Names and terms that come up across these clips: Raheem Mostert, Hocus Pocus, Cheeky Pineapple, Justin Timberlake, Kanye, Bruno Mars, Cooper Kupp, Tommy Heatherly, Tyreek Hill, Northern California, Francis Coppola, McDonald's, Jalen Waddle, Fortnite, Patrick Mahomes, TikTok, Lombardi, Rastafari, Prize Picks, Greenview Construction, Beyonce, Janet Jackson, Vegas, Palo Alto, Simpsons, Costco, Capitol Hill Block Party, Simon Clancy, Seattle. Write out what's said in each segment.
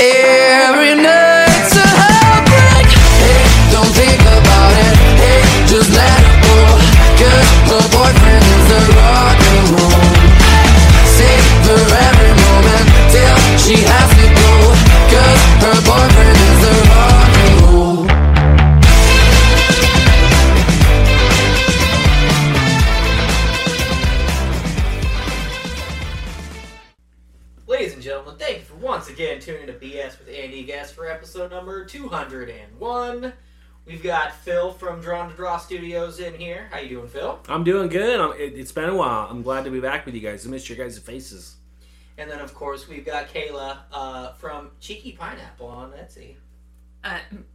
Every night's a heartbreak. Hey, don't think about it. Hey, just let it go. Cause the boyfriend is the rock and roll. Save her every moment till she has to go. Cause her boyfriend is the rock and roll. Ladies and gentlemen, thank you for once again tuning to BS with Andy Guest for episode number 201. We've got Phil from Drawn to Draw Studios in here. How you doing, Phil? I'm doing good. It's been a while. I'm glad to be back with you guys. I missed your guys' faces. And then, of course, we've got Kayla from Cheeky Pineapple on Etsy.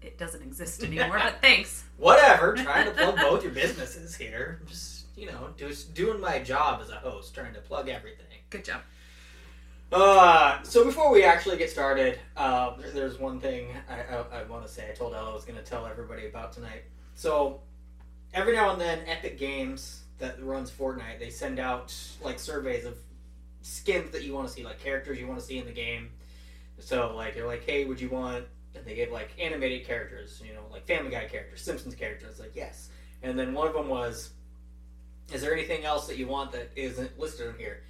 It doesn't exist anymore, but thanks. Whatever. Trying to plug both your businesses here. Just, you know, just doing my job as a host, trying to plug everything. Good job. So before we actually get started, there's one thing I want to say. I told Ella I was going to tell everybody about tonight. So every now and then, Epic Games that runs Fortnite, they send out like surveys of skins that you want to see, like characters you want to see in the game. So like they're like, hey, would you want? And they give like animated characters, you know, like Family Guy characters, Simpsons characters. Like yes. And then one of them was, is there anything else that you want that isn't listed in here?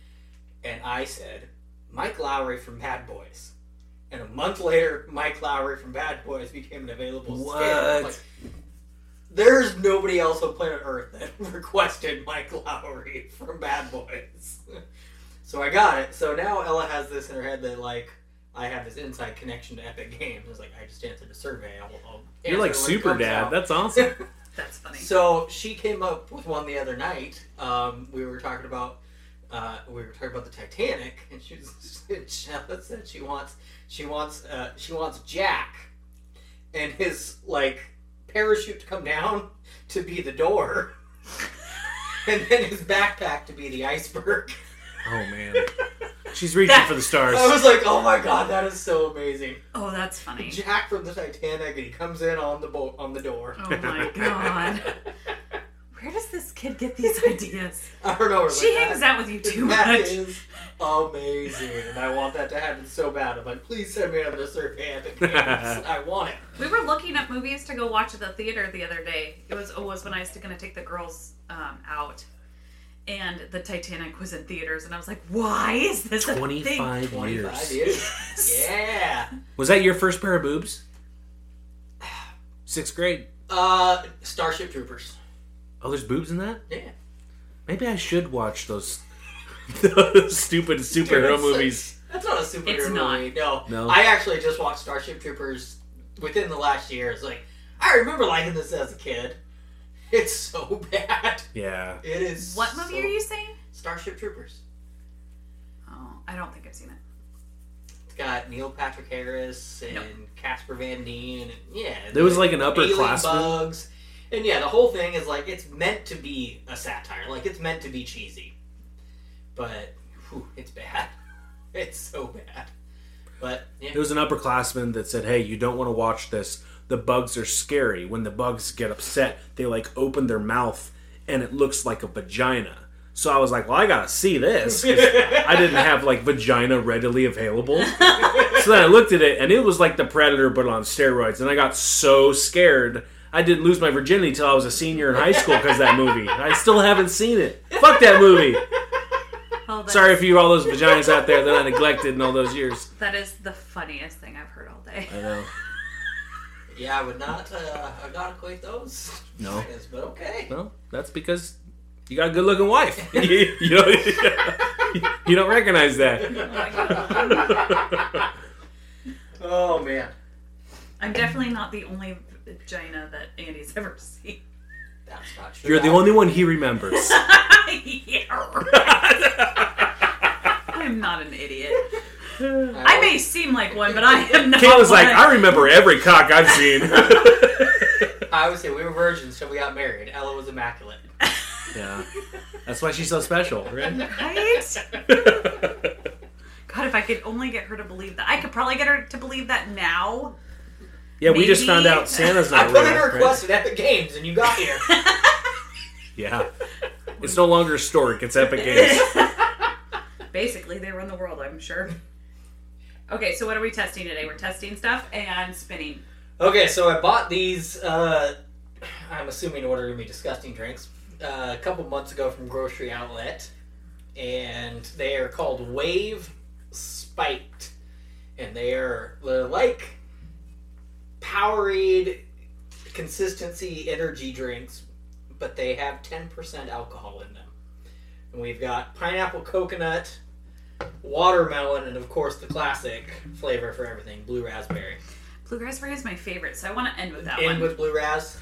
And I said, Mike Lowry from Bad Boys. And a month later, Mike Lowry from Bad Boys became an available skin. Like, there's nobody else on planet Earth that requested Mike Lowry from Bad Boys. So I got it. So now Ella has this in her head that, like, I have this inside connection to Epic Games. It's like, I just answered a survey. I'll You're like super dad. Out. That's awesome. That's funny. So she came up with one the other night. We were talking about the Titanic, and she said she wants Jack and his like parachute to come down to be the door, and then his backpack to be the iceberg. Oh man, she's reaching for the stars. I was like, oh my god, that is so amazing. Oh, that's funny. Jack from the Titanic, and he comes in on the boat on the door. Oh my god. Where does this kid get these ideas? I don't know. Like, she hangs out with you too much. That is amazing. And I want that to happen so bad. I'm like, please send me another survey at the games. I want it. We were looking up movies to go watch at the theater the other day. It was when I was going to take the girls out. And the Titanic was in theaters. And I was like, why is this a thing? 25 years. 25 years. Yes. Yeah. Was that your first pair of boobs? 6th grade. Starship Troopers. Oh, there's boobs in that? Yeah. Maybe I should watch those stupid superhero movies. That's not a superhero movie. No. I actually just watched Starship Troopers within the last year. It's like, I remember liking this as a kid. It's so bad. Yeah. It is. What movie are you saying? Starship Troopers. Oh, I don't think I've seen it. It's got Neil Patrick Harris and Casper Van Dien. And, yeah. There was like an upperclassman. And yeah, the whole thing is like, it's meant to be a satire. Like, it's meant to be cheesy. But, whew, it's bad. It's so bad. But, yeah. There was an upperclassman that said, hey, you don't want to watch this. The bugs are scary. When the bugs get upset, they like open their mouth and it looks like a vagina. So I was like, well, I gotta see this. I didn't have like vagina readily available. So then I looked at it and it was like the Predator but on steroids. And I got so scared. I didn't lose my virginity until I was a senior in high school because of that movie. I still haven't seen it. Fuck that movie. Oh, sorry for you, all those vaginas out there that I neglected in all those years. That is the funniest thing I've heard all day. I know. Yeah, I would not equate those. No. Vaginas, but okay. No, that's because you got a good-looking wife. You don't recognize that. Oh, man. I'm definitely not the only vagina that Andy's ever seen. That's not true. You're the only one he remembers. Yeah, I'm not an idiot. I may seem like one, but I am not. Kayla's like, I remember every cock I've seen. I would say we were virgins till we got married. Ella was immaculate. Yeah, that's why she's so special, right? Right? God, if I could only get her to believe that. I could probably get her to believe that now. Yeah, maybe. We just found out Santa's not real. I put in a request at Epic Games, and you got here. Yeah. It's no longer Stork, it's Epic Games. Basically, they run the world, I'm sure. Okay, so what are we testing today? We're testing stuff and spinning. Okay, so I bought these, I'm assuming order going to be disgusting drinks, a couple months ago from Grocery Outlet, and they are called Wave Spiked, and they are like Powerade consistency energy drinks, but they have 10% alcohol in them. And we've got pineapple, coconut, watermelon, and of course the classic flavor for everything, blue raspberry. Blue raspberry is my favorite, so I want to end with that one. End with blue rasp.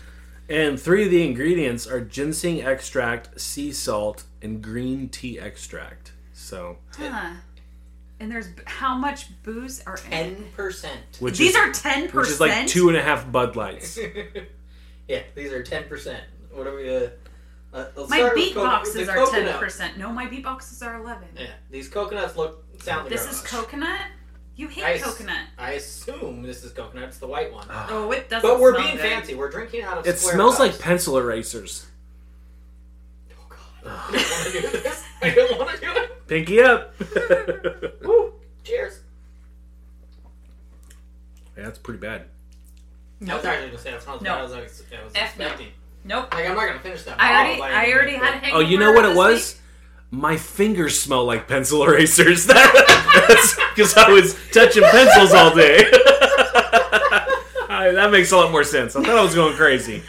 And three of the ingredients are ginseng extract, sea salt, and green tea extract. So, and there's how much booze are in? 10%. These are 10%? Which is like 2.5 Bud Lights. Yeah, these are 10%. What are we, my beat boxes are 10%. No, my beat boxes are 11. Yeah, these coconuts sound like this is coconut? You hate coconut. I assume this is coconut. It's the white one. Oh, it doesn't. But we're being fancy. We're drinking out of. It smells like pencil erasers. Oh God! I don't want to do it. Pinky up. Woo! Cheers. Yeah, that's pretty bad. No, I was actually gonna say that sounds bad. I was expecting. Nope. Like I'm not gonna finish that. I already had a hangover. Oh, you know what it was? My fingers smell like pencil erasers. That's because I was touching pencils all day. That makes a lot more sense. I thought I was going crazy.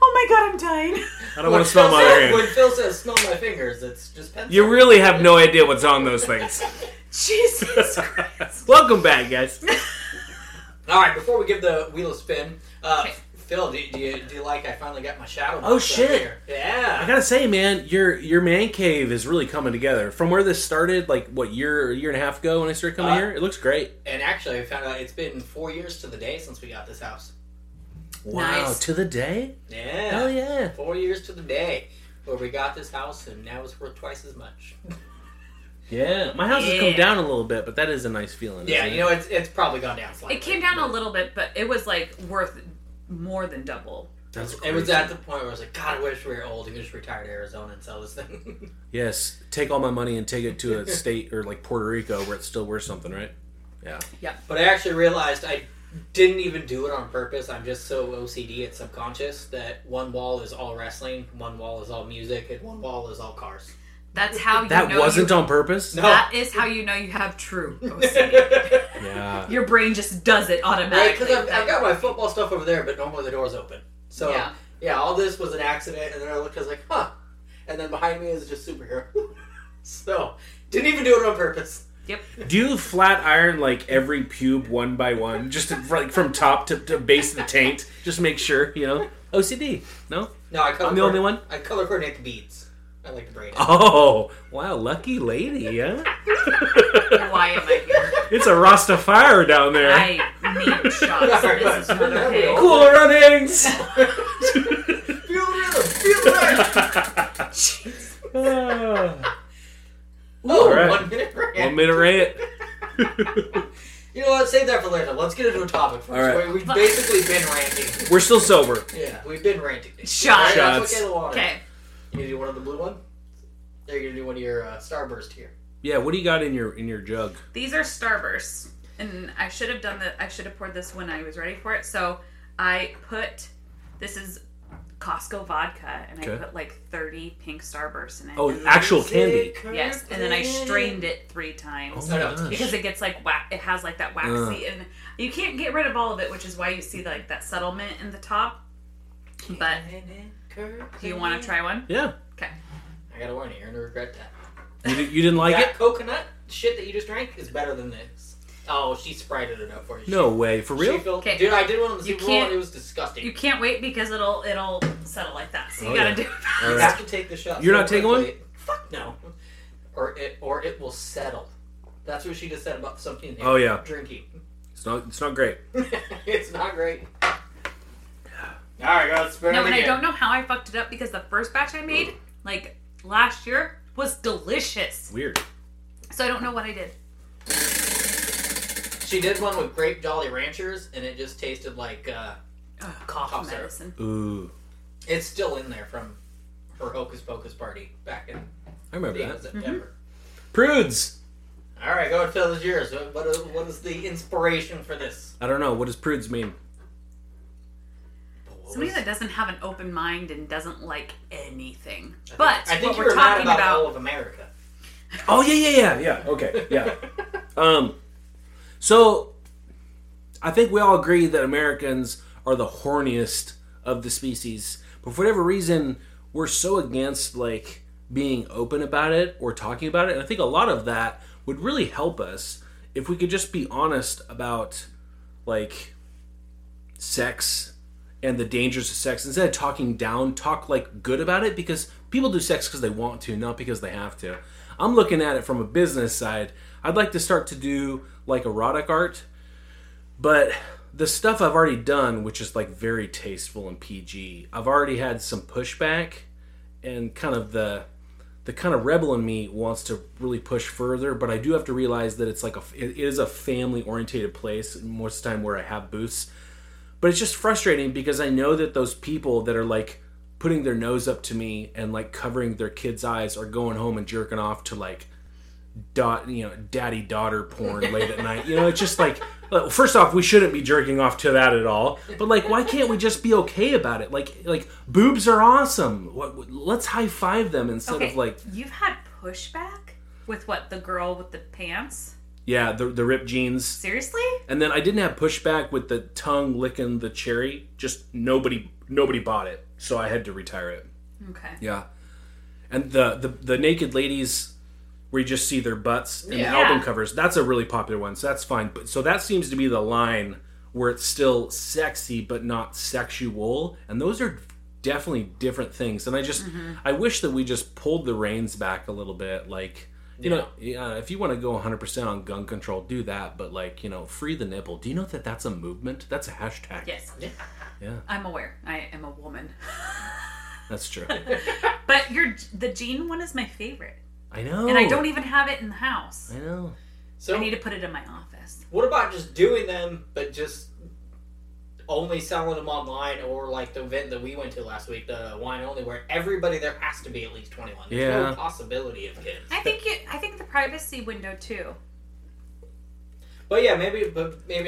Oh my God, I'm dying. I don't want to smell my other hand. When Phil says smell my fingers, it's just pencils. You really have no idea what's on those things. Jesus Christ. Welcome back, guys. All right, before we give the wheel a spin, okay. Phil, do you like I finally got my shadow? Oh shit! Here? Yeah, I gotta say, man, your man cave is really coming together. From where this started, like what year and a half ago when I started coming here, it looks great. And actually, I found out it's been 4 years to the day since we got this house. Wow, nice. To the day? Yeah, hell yeah! 4 years to the day where we got this house, and now it's worth twice as much. Yeah, my house has come down a little bit, but that is a nice feeling. Yeah, you know, it's probably gone down slightly. It came down a little bit, but it was like worth. More than double. That's crazy. It was at the point where I was like, God, I wish we were old and could just retire to Arizona and sell this thing. Yes. Take all my money and take it to a state or like Puerto Rico where it's still worth something, right? Yeah. Yeah. But I actually realized I didn't even do it on purpose. I'm just so OCD, it's subconscious, that one wall is all wrestling, one wall is all music, and one wall is all cars. That's how you know. That wasn't on purpose? No. That is how you know you have true OCD. Yeah. Your brain just does it automatically. Right, because I've got my football stuff over there, but normally the door's open. So, yeah, all this was an accident, and then I looked, I was like, huh. And then behind me is just superhero. So, didn't even do it on purpose. Yep. Do you flat iron, like, every pube one by one? Just to, like, from top to base of the taint? Just make sure, you know? OCD. No? No, I'm the only one? I color coordinate the beads. I like to braid it. Oh, wow, lucky lady, huh? Why am I here? It's a Rastafari down there. I need shots. This is not okay. Cool runnings! Feel rhythm, feel right! Jeez. All right. 1 minute rant. 1 minute rant. You know what, save that for later. Let's get into a topic first. All right. We've basically been ranting. We're still sober. Yeah, we've been ranting. Shots. Right? Shots. Okay. You gonna do one of the blue one? They're gonna do one of your Starburst here. Yeah, what do you got in your jug? These are Starbursts, and I should have done I should have poured this when I was ready for it. So I put this is Costco vodka, and I put like 30 pink Starbursts in it. Oh, actual candy. Yes, and then I strained it 3 times because it gets like it has like that waxy, and you can't get rid of all of it, which is why you see like that settlement in the top. But. Do you want to try one? Yeah. Okay. I gotta warn you, you're gonna regret that. You didn't like that it? Coconut shit that you just drank is better than this. Oh, she sprited it up for you. No way, for real? Dude, I did one on the Super Bowl and it was disgusting. You can't wait because it'll settle like that. So you gotta do it. Right. You have to take the shot. You're not taking one? Fuck no. Or it will settle. That's what she just said about something that you're drinking. It's not great. It's not great. All right, let's spin it again. No, and I don't know how I fucked it up because the first batch I made, like last year, was delicious. Weird. So I don't know what I did. She did one with Grape Jolly Ranchers, and it just tasted like cough medicine. Syrup. Ooh. It's still in there from her Hocus Pocus party back in. I remember that. September. Mm-hmm. Prudes. All right, go tell us yours. What is the inspiration for this? I don't know. What does prudes mean? Somebody that doesn't have an open mind and doesn't like anything. I think we're talking about all of America. Oh, yeah. Okay, yeah. So, I think we all agree that Americans are the horniest of the species. But for whatever reason, we're so against, like, being open about it or talking about it. And I think a lot of that would really help us if we could just be honest about, like, sex and the dangers of sex. Instead of talking down, talk, like, good about it. Because people do sex because they want to, not because they have to. I'm looking at it from a business side. I'd like to start to do, like, erotic art. But the stuff I've already done, which is, like, very tasteful and PG, I've already had some pushback. And kind of the kind of rebel in me wants to really push further. But I do have to realize that it's, like, it is a family-orientated place most of the time where I have booths. But it's just frustrating because I know that those people that are, like, putting their nose up to me and, like, covering their kids' eyes are going home and jerking off to, like, daddy-daughter porn late at night. You know, it's just, like, first off, we shouldn't be jerking off to that at all. But, like, why can't we just be okay about it? Like boobs are awesome. Let's high-five them instead of, like... You've had pushback with, what, the girl with the pants? Yeah, the ripped jeans. Seriously? And then I didn't have pushback with the tongue licking the cherry. Just nobody bought it. So I had to retire it. Okay. Yeah. And the naked ladies where you just see their butts and the album covers, that's a really popular one, so that's fine. But so that seems to be the line where it's still sexy but not sexual. And those are definitely different things. And I just I wish that we just pulled the reins back a little bit. Like, you know, if you want to go 100% on gun control, do that. But, like, you know, free the nipple. Do you know that that's a movement? That's a hashtag. Yes. Yeah. I'm aware. I am a woman. That's true. But the jean one is my favorite. I know. And I don't even have it in the house. I know. So I need to put it in my office. What about just doing them, but just only selling them online, or like the event that we went to last week, the wine only, where everybody there has to be at least 21. There's no possibility of kids. I think the privacy window too. But yeah, maybe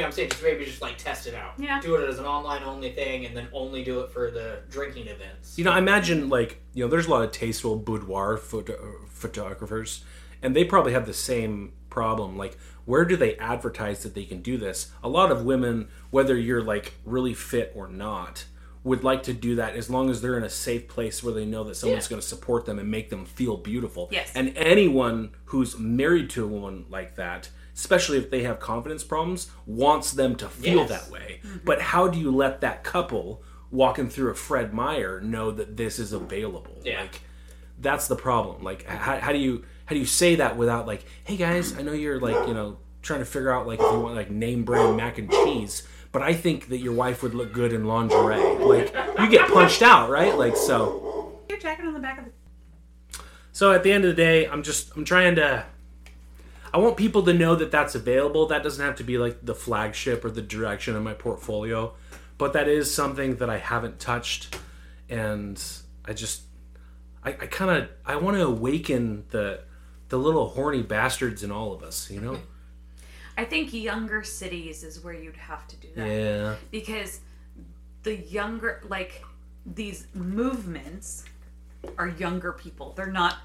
I'm saying just like test it out. Yeah. Do it as an online only thing, and then only do it for the drinking events. You know, I imagine, like, you know, there's a lot of tasteful boudoir photographers, and they probably have the same problem. Like, where do they advertise that they can do this? A lot of women, whether you're, like, really fit or not, would like to do that as long as they're in a safe place where they know that someone's going to support them and make them feel beautiful. Yes. And anyone who's married to a woman like that, especially if they have confidence problems, wants them to feel that way. Mm-hmm. But how do you let that couple walking through a Fred Meyer know that this is available? Yeah. Like, that's the problem. Like, how do you say that without, like, hey guys, I know you're, like, you know, trying to figure out, like, if you want, like, name brand mac and cheese, but I think that your wife would look good in lingerie. Like, you get punched out, right? Like, so. Your jacket on the back of the... So at the end of the day, I'm trying to... I want people to know that that's available. That doesn't have to be, like, the flagship or the direction of my portfolio. But that is something that I haven't touched. And I just... I want to awaken the little horny bastards in all of us, you know? I think younger cities is where you'd have to do that. Yeah. Because the younger... Like, these movements are younger people. They're not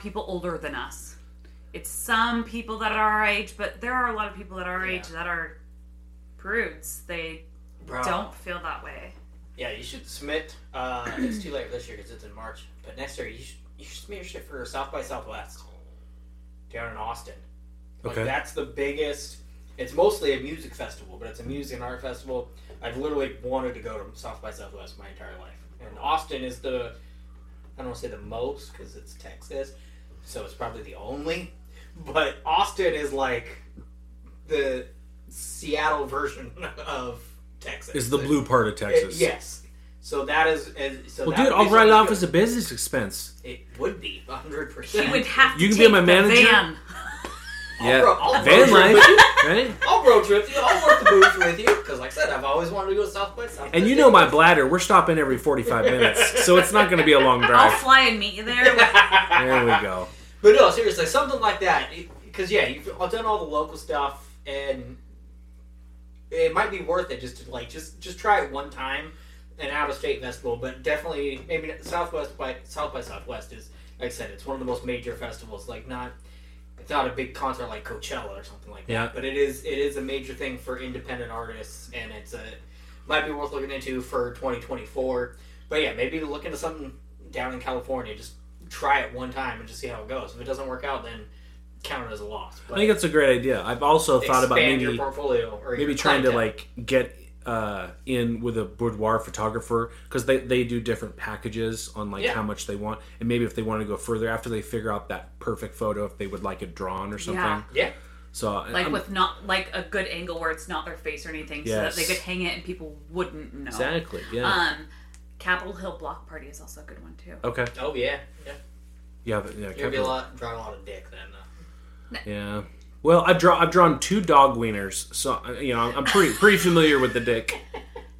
people older than us. It's some people that are our age, but there are a lot of people that are our age that are prudes. They don't feel that way. Yeah, you should submit. It's too late for this year because it's in March. But next year, you should submit your shit for South by Southwest down in Austin. Okay. Like, that's the biggest. It's mostly a music festival, but it's a music and art festival. I've literally wanted to go to South by Southwest my entire life. And Austin is I don't want to say the most because it's Texas, so it's probably the only. But Austin is like the Seattle version of Texas. It's the blue part of Texas. Yes. So that is... So well, dude, I'll write it off as a business expense. It would be, 100%. You would have to You can be my manager. Van. Van life, right? I'll road trip you. I'll work the booth with you. Because like I said, I've always wanted to go to South by Southwest. And you know my bladder. We're stopping every 45 minutes. So it's not going to be a long drive. I'll fly and meet you there. There we go. But no, seriously, something like that. because I've done all the local stuff, and it might be worth it just to like just try it one time, an out of state festival. But definitely, maybe South by Southwest is, like I said, it's one of the most major festivals. Like it's not a big concert like Coachella or something like that. Yeah. But it is a major thing for independent artists, and it's might be worth looking into for 2024. But yeah, maybe look into something down in California. Just try it one time and just see how it goes. If it doesn't work out, then count it as a loss. But I think that's a great idea. I've also thought about maybe your portfolio or maybe trying to like get in with a boudoir photographer, because they do different packages on like how much they want, and maybe if they want to go further after they figure out that perfect photo, if they would like it drawn or something. Yeah. So like with not like a good angle where it's not their face or anything, so that they could hang it and people wouldn't know. Exactly. Yeah. Capitol Hill Block Party is also a good one too. Okay. Oh yeah. Yeah. Yeah. But, yeah. You'll be drawing a lot of dick then. Though. Yeah. Well, I've drawn 2 dog wieners, so I'm pretty familiar with the dick.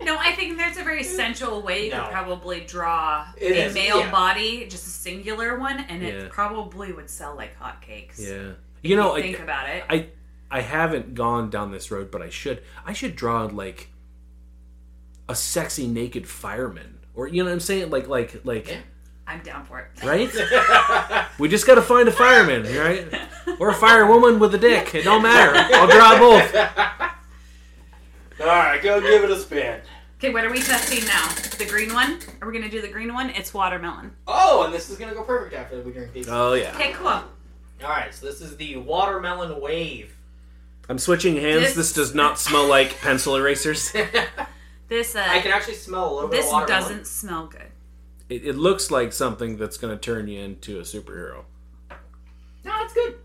No, I think there's a very sensual way you could probably draw a male body, just a singular one, and it probably would sell like hotcakes. Yeah. You think about it. I haven't gone down this road, but I should. I should draw like a sexy naked fireman, or you know what I'm saying, like. Yeah. I'm down for it. Right? We just got to find a fireman, right? Or a firewoman with a dick. It don't matter. I'll draw both. All right, go give it a spin. Okay, what are we testing now? The green one? Are we going to do the green one? It's watermelon. Oh, and this is going to go perfect after we drink these. Oh, yeah. Okay, cool. All right, so this is the watermelon wave. I'm switching hands. This does not smell like pencil erasers. I can actually smell a little bit of watermelon. This doesn't smell good. It looks like something that's going to turn you into a superhero. No, it's good.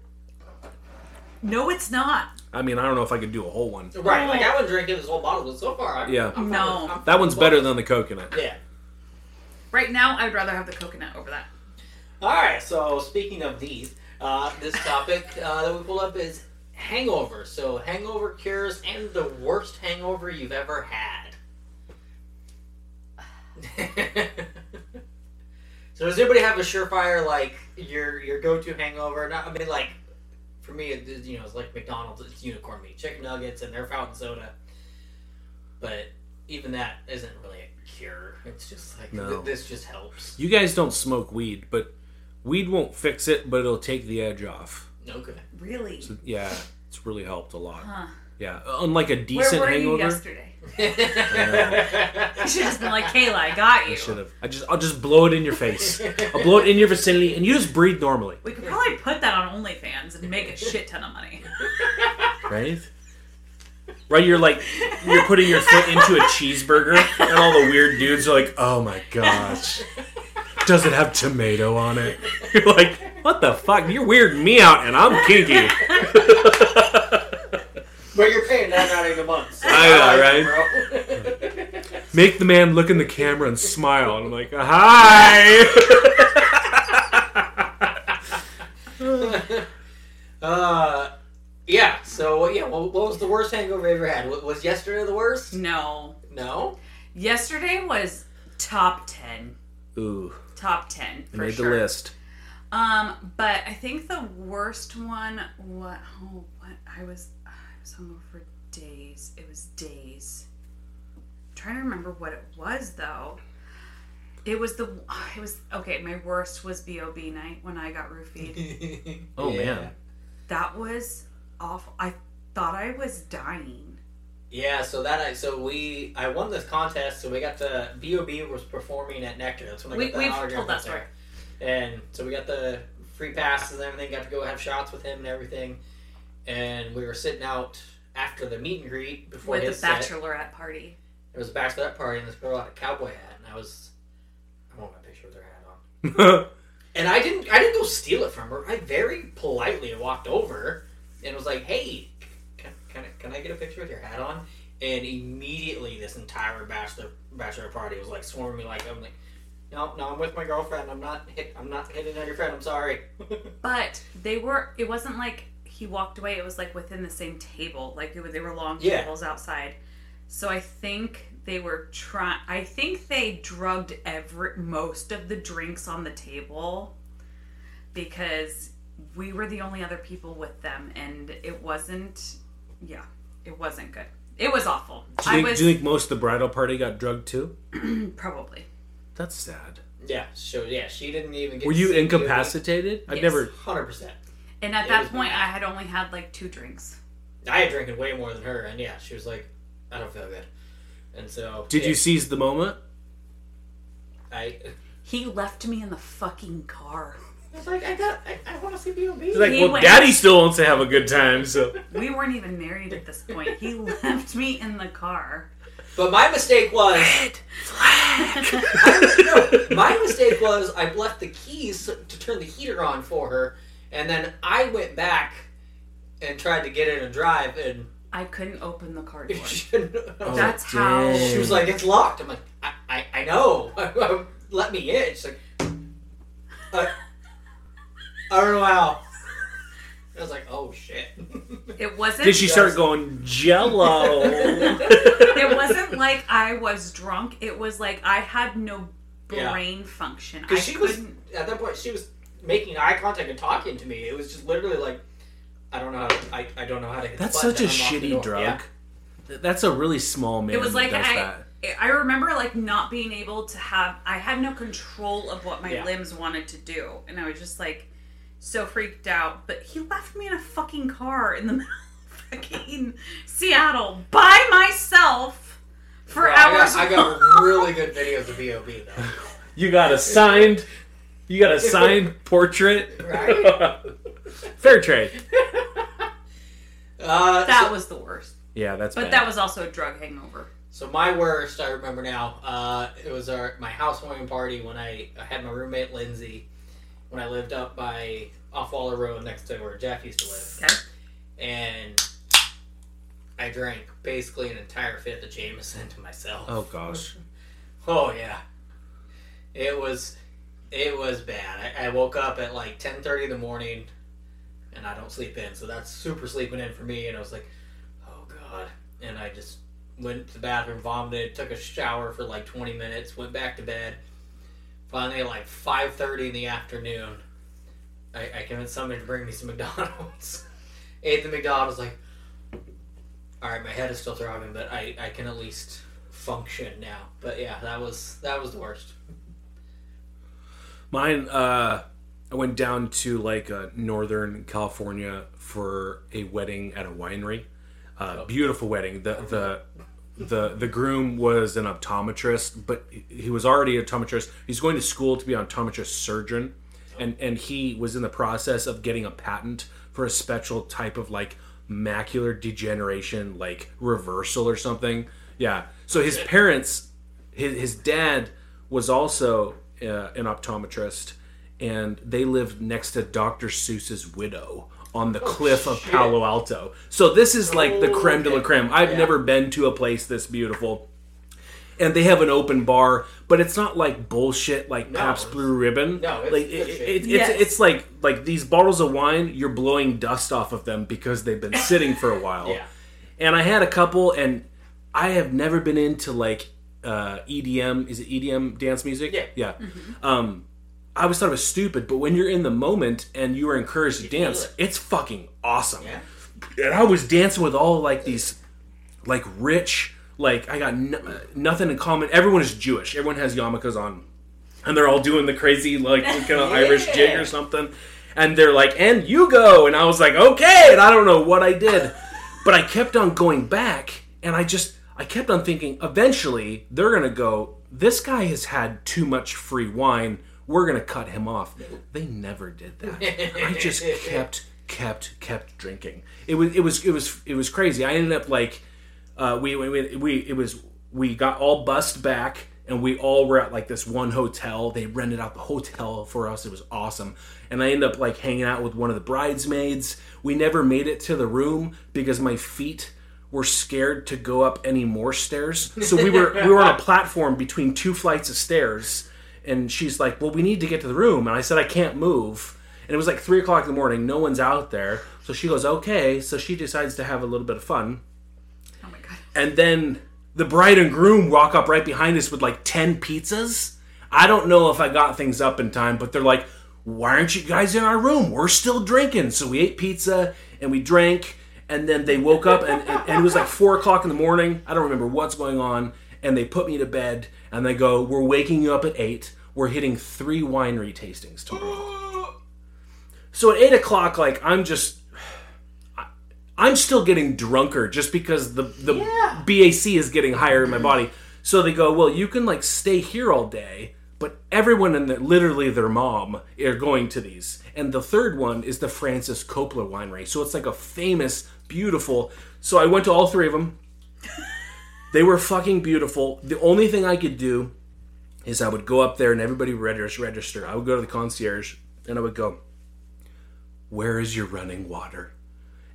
No, it's not. I mean, I don't know if I could do a whole one. Right, like I wouldn't drink this whole bottle, but so far I'm that one's better than the coconut. Yeah. Right now, I'd rather have the coconut over that. All right, so speaking of these, this topic that we pulled up is hangover. So hangover cures and the worst hangover you've ever had. So does anybody have a surefire, like, your go-to hangover? I mean, like, for me, it's like McDonald's. It's unicorn meat, chicken nuggets, and their fountain soda. But even that isn't really a cure. It's just like, this just helps. You guys don't smoke weed, but weed won't fix it, but it'll take the edge off. Okay. Really? So, yeah, it's really helped a lot. Huh. Yeah, unlike a decent hangover. Where were you yesterday? You should have just been like, Kayla, I got you. I should have. I'll just blow it in your face. I'll blow it in your vicinity, and you just breathe normally. We could probably put that on OnlyFans and make a shit ton of money. Right? Right, you're putting your foot into a cheeseburger, and all the weird dudes are like, oh my gosh, does it have tomato on it? You're like, what the fuck? You're weirding me out, and I'm kinky. But you're paying $9.99 a month. So I know, right? Bro. Make the man look in the camera and smile, and I'm like, hi. Yeah. So yeah, what was the worst hangover you ever had? Was yesterday the worst? No. Yesterday was top 10. Ooh. Top 10. For made sure. the list. But I think the worst one. I was hungover for days. It was days. I'm trying to remember what it was though. My worst was BOB night when I got roofied. Oh yeah. Man. That was awful. I thought I was dying. Yeah, I won this contest, so we got the BOB was performing at Nectar. That's when we've told that story. And so we got the free passes and everything, got to go have shots with him and everything. And we were sitting out after the meet and greet before with his the Bachelorette set. Party. It was a Bachelorette party, and this girl had a cowboy hat, and I want my picture with her hat on. And I didn't go steal it from her. I very politely walked over and was like, "Hey, can I get a picture with your hat on?" And immediately, this entire Bachelorette party was like swarming me. Like I'm like, No, I'm with my girlfriend. I'm not hitting on your friend. I'm sorry. But they were. It wasn't like. He walked away. It was like within the same table. Like they were long tables outside. So I think they were trying. I think they drugged most of the drinks on the table because we were the only other people with them, and it wasn't, yeah, it wasn't good. It was awful. Do you think most of the bridal party got drugged too? Probably. That's sad. Yeah, so yeah, she didn't even get... Were you incapacitated? I've never... 100%. And at that point, I had only had like 2 drinks. I had drinking way more than her, and yeah, she was like, I don't feel good. And so... Did you seize the moment? He left me in the fucking car. I was like, I want to see B.O.B. He's like, well, Daddy still wants to have a good time, so... We weren't even married at this point. He left me in the car. But my mistake was... Flag! My mistake was I left the keys to turn the heater on for her, and then I went back and tried to get in and drive, and... I couldn't open the car door. That's how... She was like, it's locked. I'm like, I know. Let me in. She's like... I don't know how. I was like, oh shit. It wasn't... Did she start going jello? It wasn't like I was drunk. It was like I had no brain function. Because she was, at that point, she was making eye contact and talking to me. It was just literally like, I don't know how to, I don't know how to hit the button. That's such a shitty drug. Yeah. That's a really small man. It was like I remember like not being able to have... I had no control of what my limbs wanted to do, and I was just like so freaked out. But he left me in a fucking car in the middle of fucking Seattle by myself for hours. I got really good videos of B.O.B. though. You got a signed portrait, right? Fair trade. That was the worst. Yeah, that's bad. But that was also a drug hangover. So my worst, I remember now, it was my housewarming party when I had my roommate, Lindsay, when I lived up by off Waller Road next to where Jack used to live. Okay. And I drank basically an entire fifth of Jameson to myself. Oh, gosh. Oh, yeah. It was bad. I woke up at like 10:30 in the morning, and I don't sleep in, so that's super sleeping in for me. And I was like, oh, God. And I just... went to the bathroom, vomited, took a shower for like 20 minutes, went back to bed. Finally, at like 5:30 in the afternoon, I convinced somebody to bring me some McDonald's. Ate the McDonald's, like, alright, my head is still throbbing, but I can at least function now. But yeah, that was the worst. Mine, I went down to like Northern California for a wedding at a winery. Beautiful wedding. The groom was an optometrist, but he was already an optometrist. He's going to school to be an optometrist surgeon, and he was in the process of getting a patent for a special type of like macular degeneration, like reversal or something. Yeah. So his parents, his dad was also an optometrist, and they lived next to Dr. Seuss's widow on the cliff of Palo Alto. So this is like the creme de la creme. I've never been to a place this beautiful. And they have an open bar, but it's not like bullshit like Pabst Blue Ribbon. No, it's like, it's like these bottles of wine, you're blowing dust off of them because they've been sitting for a while. Yeah. And I had a couple, and I have never been into like EDM. Is it EDM dance music? Yeah. Yeah. Mm-hmm. I always thought it was stupid, but when you're in the moment and you are encouraged to dance, it's fucking awesome. Yeah. And I was dancing with all like these, like rich, like I got nothing in common. Everyone is Jewish. Everyone has yarmulkes on, and they're all doing the crazy like kind of Irish jig or something. And they're like, "And you go," and I was like, "Okay." And I don't know what I did, but I kept on going back, and I kept on thinking, eventually they're gonna go, this guy has had too much free wine. We're going to cut him off. They never did that. I just kept drinking. It was crazy. I ended up like, we got all bussed back, and we all were at like this one hotel. They rented out the hotel for us. It was awesome. And I ended up like hanging out with one of the bridesmaids. We never made it to the room because my feet were scared to go up any more stairs. So we were on a platform between 2 flights of stairs. And she's like, well, we need to get to the room. And I said, I can't move. And it was like 3 o'clock in the morning. No one's out there. So she goes, okay. So she decides to have a little bit of fun. Oh, my God. And then the bride and groom walk up right behind us with like 10 pizzas. I don't know if I got things up in time, but they're like, why aren't you guys in our room? We're still drinking. So we ate pizza and we drank, and then they woke up, and it was like 4 o'clock in the morning. I don't remember what's going on. And they put me to bed, and they go, we're waking you up at 8. We're hitting 3 winery tastings tomorrow. So at 8 o'clock, like, I'm still getting drunker just because the BAC is getting higher in my body. So they go, well, you can, like, stay here all day, but everyone and literally their mom are going to these. And the third one is the Francis Coppola winery. So it's like a famous, beautiful. So I went to all 3 of them. They were fucking beautiful. The only thing I could do is I would go up there and everybody register. I would go to the concierge and I would go, where is your running water?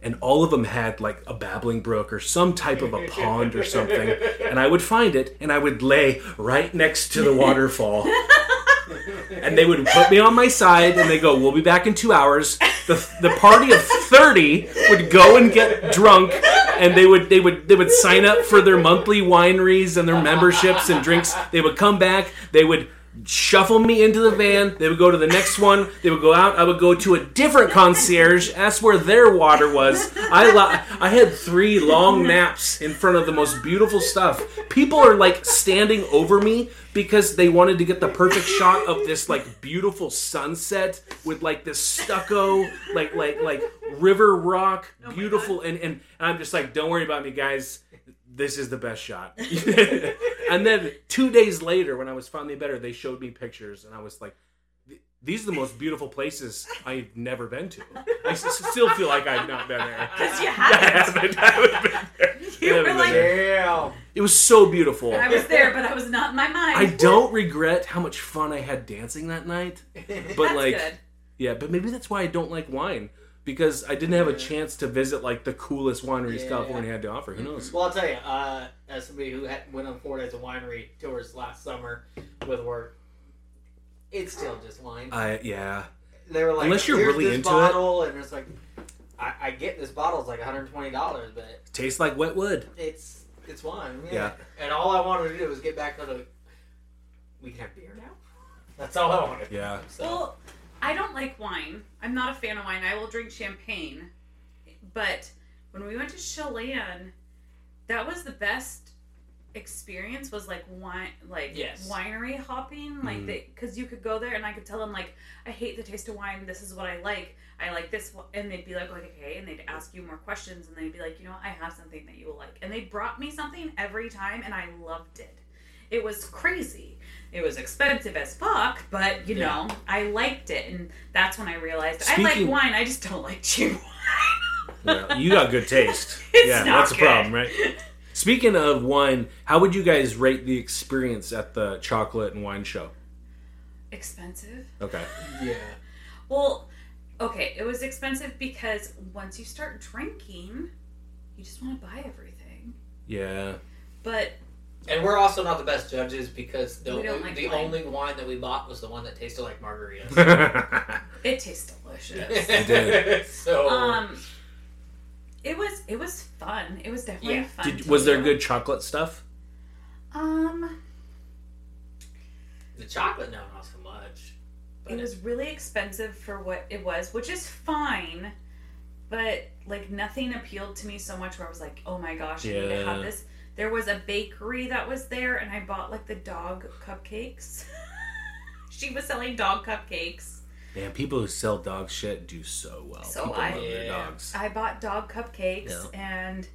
And all of them had like a babbling brook or some type of a pond or something. And I would find it and I would lay right next to the waterfall. And they would put me on my side and they go, we'll be back in 2 hours. The party of 30 would go and get drunk, and they would sign up for their monthly wineries and their memberships and drinks. They would come back, they would shuffle me into the van, they would go to the next one, they would go out, I would go to a different concierge, ask where their water was. I had 3 long naps in front of the most beautiful stuff. People are like standing over me because they wanted to get the perfect shot of this like beautiful sunset with like this stucco like river rock, beautiful, and I'm just like, don't worry about me, guys. This is the best shot. And then 2 days later, when I was finally better, they showed me pictures, and I was like, these are the most beautiful places I've never been to. I still feel like I've not been there. Because you haven't. I haven't been there. You were like, damn. It was so beautiful. I was there, but I was not in my mind. I don't regret how much fun I had dancing that night. But that's like, good. Yeah, but maybe that's why I don't like wine. Because I didn't have a chance to visit, like, the coolest wineries California had to offer. Who knows? Well, I'll tell you, as somebody who went on 4 days of winery tours last summer with work, it's still just wine. Yeah. They were like, unless you're really into bottle, it. And it's like, I get this bottle. It's like $120, but... It tastes like wet wood. It's wine. Yeah. And all I wanted to do was get back to the... We can have beer now? That's all I wanted. Yeah. So. Well... I don't like wine. I'm not a fan of wine. I will drink champagne. But when we went to Chelan, that was the best experience, was like wine, like yes. winery hopping. Like because you could go there and I could tell them, like, I hate the taste of wine. This is what I like. I like this. And they'd be like, okay. And they'd ask you more questions. And they'd be like, you know what? I have something that you will like. And they brought me something every time. And I loved it. It was crazy. It was expensive as fuck, but, you know, I liked it. And that's when I realized I like wine. I just don't like cheap wine. Well, you got good taste. That's good. A problem, right? Speaking of wine, how would you guys rate the experience at the chocolate and wine show? Expensive. Okay. Yeah. Well, okay. It was expensive because once you start drinking, you just want to buy everything. Yeah. But... And we're also not the best judges because the only wine that we bought was the one that tasted like margaritas. It tastes delicious. It did. So it was fun. It was definitely fun. Was there good chocolate stuff? The chocolate, no, not so much. But it was really expensive for what it was, which is fine. But like nothing appealed to me so much where I was like, oh my gosh, I need to have this. There was a bakery that was there, and I bought, like, the dog cupcakes. She was selling dog cupcakes. Man, people who sell dog shit do so well. So people love their dogs. I bought dog cupcakes, and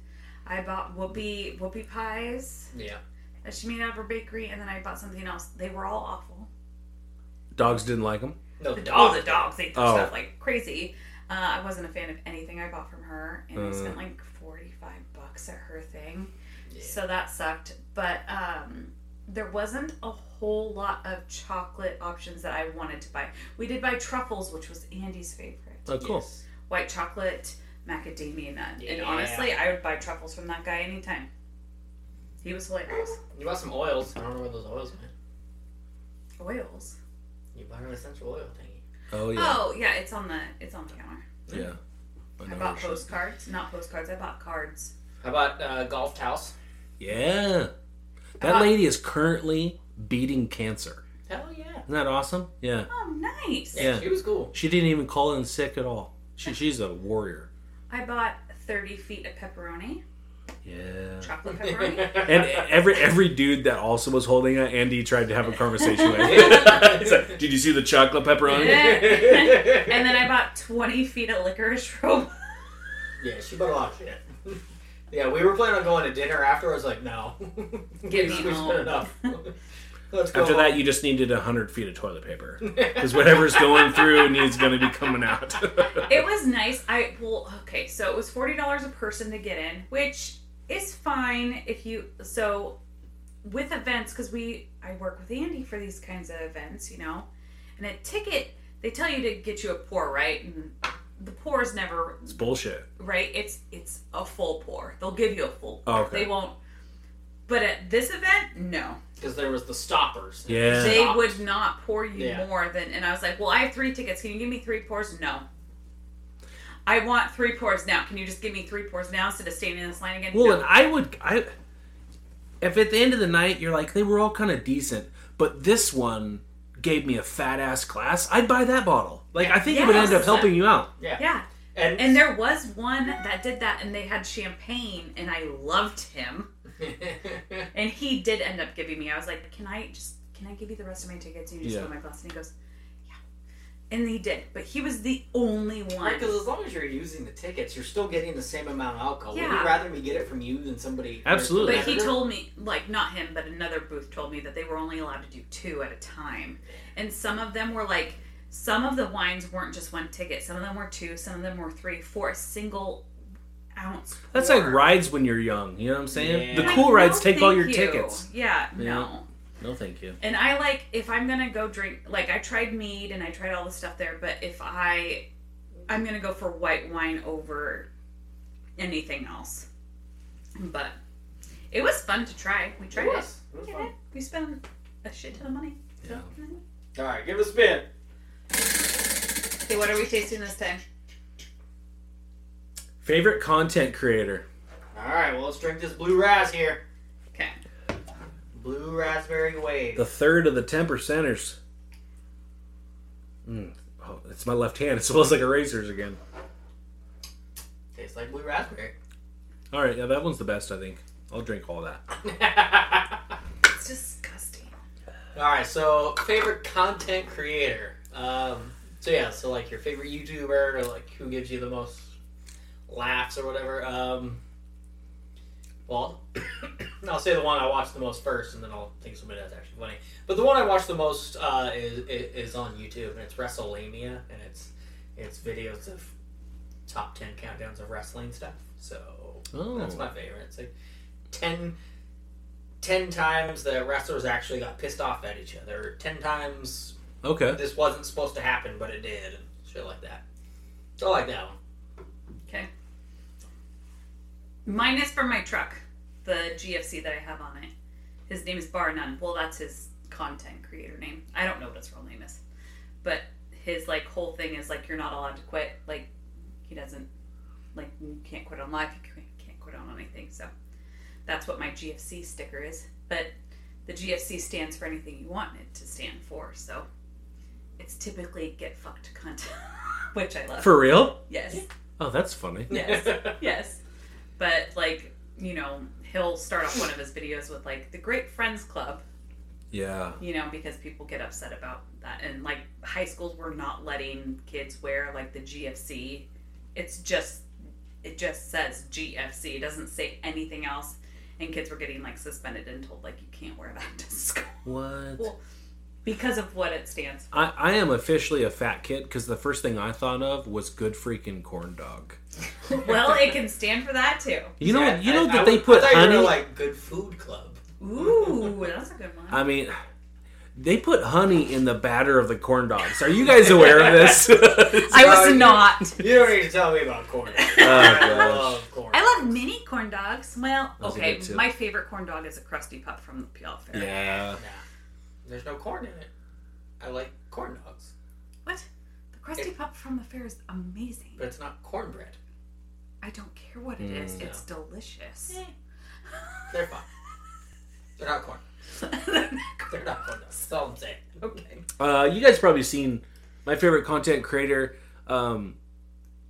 I bought whoopie pies. Yeah. That she made out of her bakery, and then I bought something else. They were all awful. Dogs didn't like them? No, the dogs ate their stuff like crazy. I wasn't a fan of anything I bought from her, and I spent, like, $45 at her thing. Yeah. So that sucked, but there wasn't a whole lot of chocolate options that I wanted to buy. We did buy truffles, which was Andy's favorite. Oh, cool. Yes. White chocolate, macadamia nut. Yeah. And honestly, I would buy truffles from that guy anytime. He was hilarious. You bought some oils. I don't know where those oils went. Oils? You bought an essential oil thingy. Oh, yeah. Oh, yeah, it's on the counter. Yeah. I bought postcards. Not postcards, I bought cards. I bought golf towels. Yeah. That lady is currently beating cancer. Hell yeah. Isn't that awesome? Yeah. Oh, nice. Yeah. She was cool. She didn't even call in sick at all. She's a warrior. I bought 30 feet of pepperoni. Yeah. Chocolate pepperoni. And every dude that also was holding it, Andy tried to have a conversation with. It's like, did you see the chocolate pepperoni? And then I bought 20 feet of licorice rope. Yeah, she bought a lot of shit. Yeah, we were planning on going to dinner after. I was like, no. Get me home. Let's go. After that, you just needed 100 feet of toilet paper. Because whatever's going through needs going to be coming out. It was nice. Okay, so it was $40 a person to get in, which is fine if you... So, with events, because I work with Andy for these kinds of events, you know. And a ticket, they tell you to get you a pour, right? And the pour is never... It's bullshit. Right? It's a full pour. They'll give you a full pour. Oh, okay. They won't... But at this event, no. Because there was the stoppers. Yeah. They would not pour you more than... And I was like, well, I have 3 tickets. Can you give me 3 pours? No. I want 3 pours now. Can you just give me 3 pours now instead of standing in this line again? Well, no. And if at the end of the night, you're like, they were all kind of decent, but this one gave me a fat-ass class, I'd buy that bottle. Like, yeah. I think it would end up helping you out. Yeah. Yeah. And there was one that did that, and they had champagne, and I loved him. And he did end up giving me. I was like, can I give you the rest of my tickets and you just fill my glass? And he goes, yeah. And he did. But he was the only one. Because as long as you're using the tickets, you're still getting the same amount of alcohol. Yeah. Would you rather me get it from you than somebody? Absolutely. But he told me, like, not him, but another booth told me that they were only allowed to do 2 at a time. And some of them were like, some of the wines weren't just one ticket. Some of them were 2. Some of them were 3 for a single ounce. That's like rides when you're young, you know what I'm saying? Yeah. The cool rides take all your tickets. Yeah, no. No, thank you. And I like, if I'm going to go drink, like I tried mead and I tried all the stuff there, but if I'm going to go for white wine over anything else. But it was fun to try. We tried it. It was fun. We spent a shit ton of money. Yeah. So. All right, give it a spin. Okay, what are we tasting this time? Favorite content creator. Alright, well, let's drink this blue raz here. Okay. Blue raspberry wave. The third of the 10%ers. Oh, it's my left hand. It smells like erasers again. Tastes like blue raspberry. Alright, yeah, that one's the best, I think. I'll drink all that. It's disgusting. Alright, so favorite content creator. So like your favorite YouTuber, or like who gives you the most laughs or whatever. Well, I'll say the one I watch the most first, and then I'll think somebody that's actually funny. But the one I watch the most is on YouTube, and it's WrestleMania, and it's videos of top 10 countdowns of wrestling stuff. So that's my favorite. It's like 10 times the wrestlers actually got pissed off at each other. 10 times this wasn't supposed to happen, but it did, and shit like that. So I like that one. Okay. Mine is from my truck, the GFC that I have on it. His name is Bar None. Well, that's his content creator name. I don't know what his real name is, but his like whole thing is like you're not allowed to quit. Like he doesn't like you can't quit on life. You can't quit on anything. So that's what my GFC sticker is. But the GFC stands for anything you want it to stand for. So it's typically get fucked content, which I love. For real? Yes. Yeah. Oh, that's funny. Yes, yes. But, like, you know, he'll start off one of his videos with, like, the Great Friends Club. Yeah. You know, because people get upset about that. And, like, high schools were not letting kids wear, like, the GFC. It just says GFC. It doesn't say anything else. And kids were getting, like, suspended and told, like, you can't wear that to school. What? Well, because of what it stands for. I am officially a fat kid because the first thing I thought of was good freaking corn dog. Well, it can stand for that too. You know, they put honey. Like good food club. Ooh, that's a good one. I mean, they put honey in the batter of the corn dogs. Are you guys aware of this? I was not. You don't need to tell me about corn dogs. I love corn. I love mini corn dogs. Well, okay, my favorite corn dog is a crusty pup from the Peel Fair. Yeah. There's no corn in it. I like corn dogs. What? The Krusty Pup from the fair is amazing. But it's not cornbread. I don't care what it is. No. It's delicious. They're fine. They're not corn. They're not going to solve it. Okay. You guys probably seen my favorite content creator.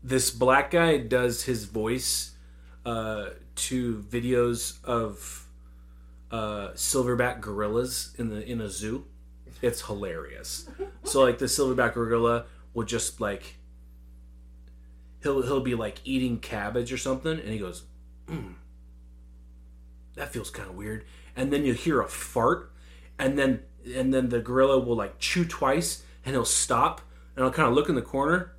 This black guy does his voice to videos of silverback gorillas in a zoo. It's hilarious. So like the silverback gorilla will just like he'll be like eating cabbage or something, and he goes, that feels kind of weird. And then you'll hear a fart, and then the gorilla will like chew twice, and he'll stop, and he'll kind of look in the corner,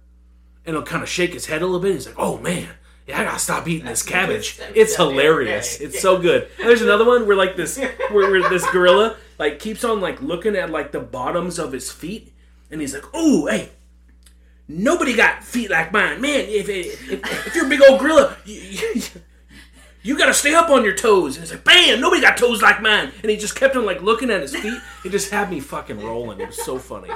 and he'll kind of shake his head a little bit. And he's like, oh man, yeah, I gotta stop eating this cabbage. It's hilarious. It's so good. And there's another one where like this, where this gorilla like keeps on like looking at like the bottoms of his feet, and he's like, oh hey, nobody got feet like mine, man. If you're a big old gorilla, you gotta stay up on your toes. And it's like, bam, nobody got toes like mine. And he just kept on like looking at his feet. It just had me fucking rolling. It was so funny.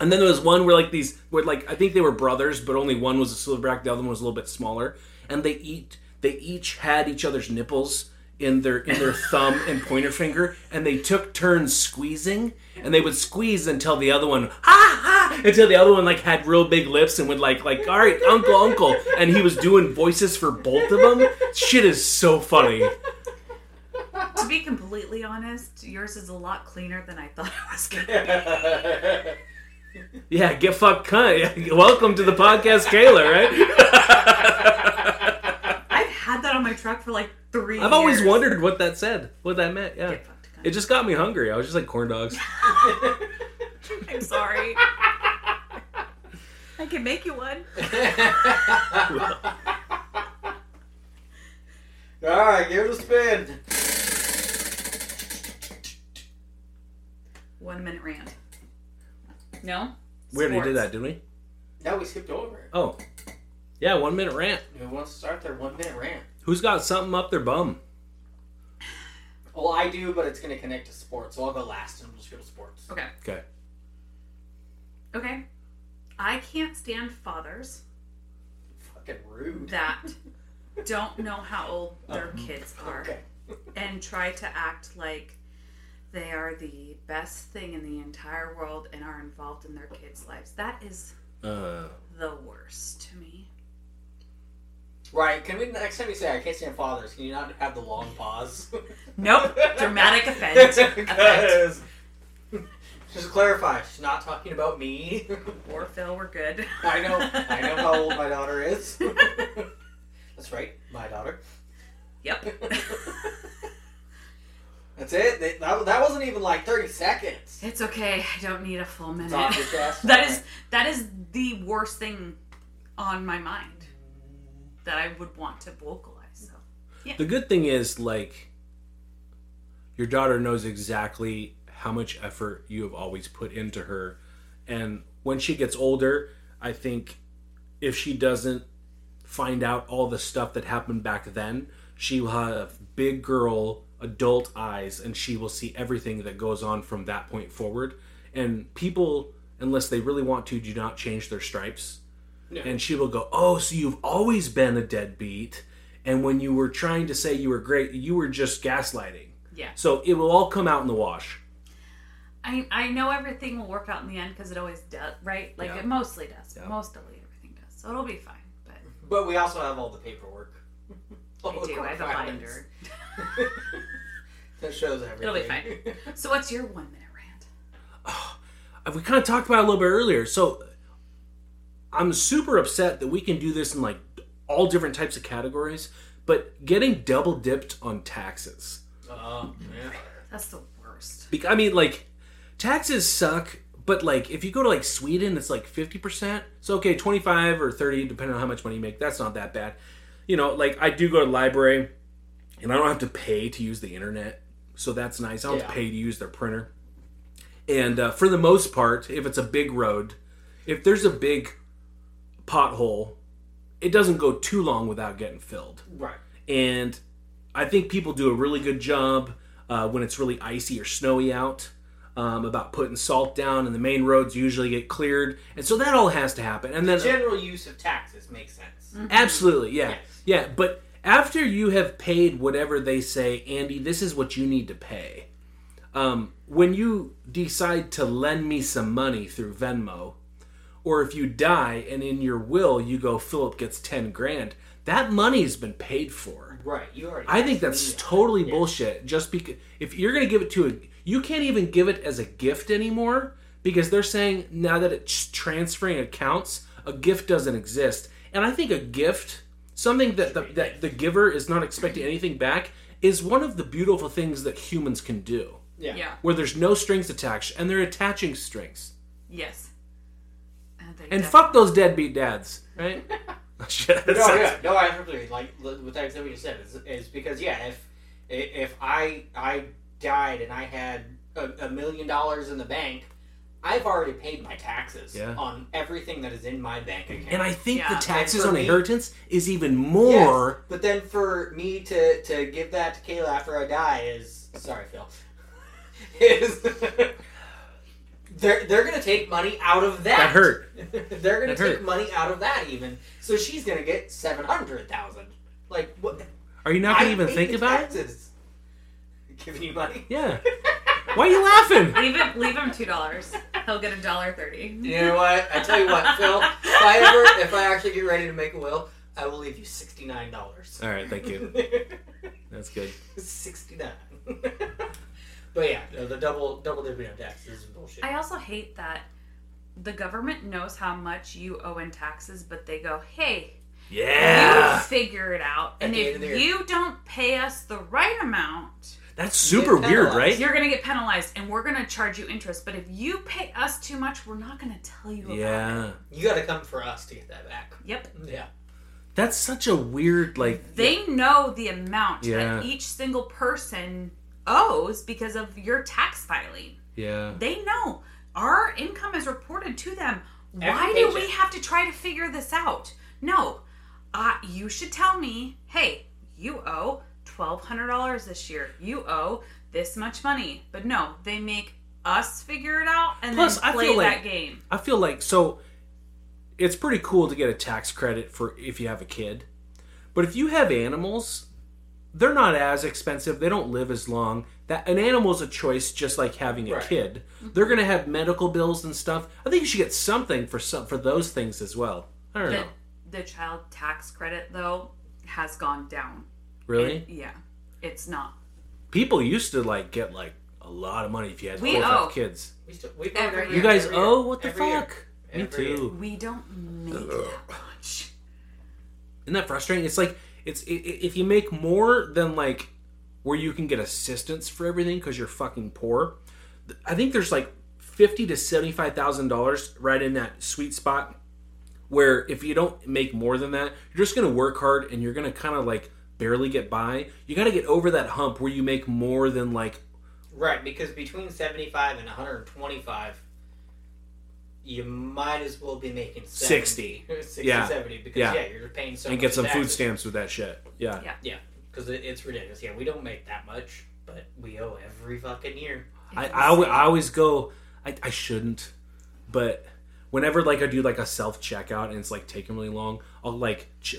And then there was one where like these, where like I think they were brothers, but only one was a silverback, the other one was a little bit smaller. And they each had each other's nipples in their thumb and pointer finger, and they took turns squeezing, and they would squeeze until the other one until the other one like had real big lips and would like all right, uncle, and he was doing voices for both of them. Shit is so funny. To be completely honest, yours is a lot cleaner than I thought it was gonna be. Yeah, get fucked, cunt. Welcome to the podcast, Kayla. Right? I've had that on my truck for like 3 years. I've always wondered what that meant. Yeah, get fucked, cunt. It just got me hungry. I was just like corn dogs. I'm sorry. I can make you one. All right, give it a spin. 1 minute rant. No? Sports. We already did that, didn't we? No, we skipped over it. Oh. Yeah, 1 minute rant. Who wants to start their 1 minute rant? Who's got something up their bum? Well, I do, but it's going to connect to sports, so I'll go last and we'll just go to sports. Okay. I can't stand fathers. Fucking rude. That don't know how old their kids are. Okay. And try to act like they are the best thing in the entire world and are involved in their kids' lives. That is the worst to me. Right. Can we, next time you say I can't stand fathers, can you not have the long pause? Nope. Dramatic effect. Just to clarify, she's not talking about me. Or Phil, we're good. I know how old my daughter is. That's right, my daughter. Yep. That's it? That wasn't even like 30 seconds. It's okay, I don't need a full minute. It's off your chest. That is the worst thing on my mind that I would want to vocalize. So. Yeah. The good thing is, like, your daughter knows exactly how much effort you have always put into her, and when she gets older, I think if she doesn't find out all the stuff that happened back then, she will have big girl adult eyes, and she will see everything that goes on from that point forward. And people, unless they really want to, do not change their stripes. No. And she will go, oh, so you've always been a deadbeat, and when you were trying to say you were great, you were just gaslighting. Yeah. So it will all come out in the wash. I know everything will work out in the end because it always does, right? Like, yeah. It mostly does. Yeah. Mostly everything does. So it'll be fine. But we also have all the paperwork. I have a binder. That shows everything. It'll be fine. So what's your 1 minute rant? Oh, we kind of talked about it a little bit earlier. So I'm super upset that we can do this in, like, all different types of categories, but getting double dipped on taxes. Oh, yeah. That's the worst. I mean, like... Taxes suck, but, like, if you go to, like, Sweden, it's, like, 50%. So, okay, 25 or 30, depending on how much money you make. That's not that bad. You know, like, I do go to the library, and I don't have to pay to use the internet. So that's nice. I don't have to pay to use their printer. And for the most part, if it's a big road, if there's a big pothole, it doesn't go too long without getting filled. Right. And I think people do a really good job when it's really icy or snowy out. About putting salt down, and the main roads usually get cleared, and so that all has to happen. And then the general use of taxes makes sense. Mm-hmm. Absolutely, yeah, yes. Yeah. But after you have paid whatever they say, Andy, this is what you need to pay. When you decide to lend me some money through Venmo, or if you die and in your will you go, Philip gets 10 grand, that money's been paid for. Right. You already. I think that's totally bullshit. Just because if you're going to give it to you can't even give it as a gift anymore because they're saying now that it's transferring accounts, a gift doesn't exist. And I think a gift, something that the giver is not expecting anything back, is one of the beautiful things that humans can do. Yeah. Yeah. Where there's no strings attached, and they're attaching strings. Yes. And fuck those deadbeat dads, right? Shit, no, sounds... yeah. No, I absolutely, like, with that, what you said, is because, yeah, if I died and I had $1 million in the bank, I've already paid my taxes on everything that is in my bank account. And I think the taxes on inheritance is even more... Yes, but then for me to give that to Kayla after I die is... Sorry, Phil. They're going to take money out of that. That hurt. They're going to take money out of that even. So she's going to get $700,000. Like, what? Are you not going to even think about taxes. It? Giving you money? Yeah. Why are you laughing? Leave him $2. He'll get $1.30. You know what? I tell you what, Phil. If I actually get ready to make a will, I will leave you $69. All right, thank you. That's good. 69. But yeah, the double dividend tax is bullshit. I also hate that the government knows how much you owe in taxes, but they go, "Hey, you figure it out, and if you don't pay us the right amount, that's super weird, right? You're gonna get penalized, and we're gonna charge you interest. But if you pay us too much, we're not gonna tell you about it. You got to come for us to get that back. Yep. Yeah." That's such a weird, like... They know the amount that each single person owes because of your tax filing. Yeah. They know. Our income is reported to them. Why do we have to try to figure this out? No. You should tell me, hey, you owe $1,200 this year. You owe this much money. But no, they make us figure it out and plus, then play that game. I feel like... so. It's pretty cool to get a tax credit for if you have a kid. But if you have animals, they're not as expensive. They don't live as long. An animal's a choice just like having a kid. They're going to have medical bills and stuff. I think you should get something for those things as well. I don't know. The child tax credit, though, has gone down. Really? It's not. People used to get a lot of money if you had 4 or 5 kids. You guys owe? What the fuck? Year. Me too. We don't make that much. Isn't that frustrating? It's like, if you make more than where you can get assistance for everything because you're fucking poor, I think there's $50,000 to $75,000 right in that sweet spot where if you don't make more than that, you're just going to work hard and you're going to kind of barely get by. You got to get over that hump where you make more than Right, because between 75 and 125... you might as well be making 70, because you're paying so much. And get some food stamps with that shit. Yeah. Yeah, because it's ridiculous. Yeah, we don't make that much, but we owe every fucking year. I always go, I shouldn't, but whenever I do a self-checkout and it's taking really long, I'll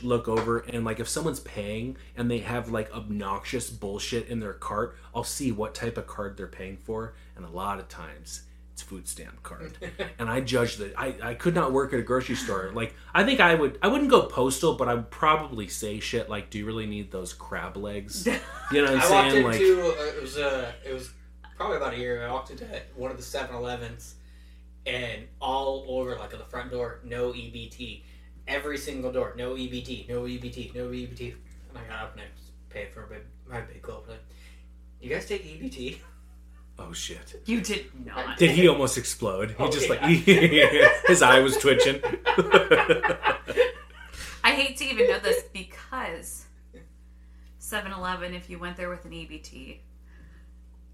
look over and if someone's paying and they have obnoxious bullshit in their cart, I'll see what type of card they're paying for, and a lot of times... it's food stamp card. And I judged that I could not work at a grocery store. I think I wouldn't go postal, but I would probably say shit like, do you really need those crab legs? You know what I'm saying? It was probably about a year ago. I walked into one of the 7-Elevens and all over the front door, no EBT. Every single door, no EBT, no EBT, no EBT. And I got up and I was paid for my big club. You guys take EBT? Oh shit! You did not. Did he almost explode? He his eye was twitching. I hate to even know this because 7-Eleven. If you went there with an EBT,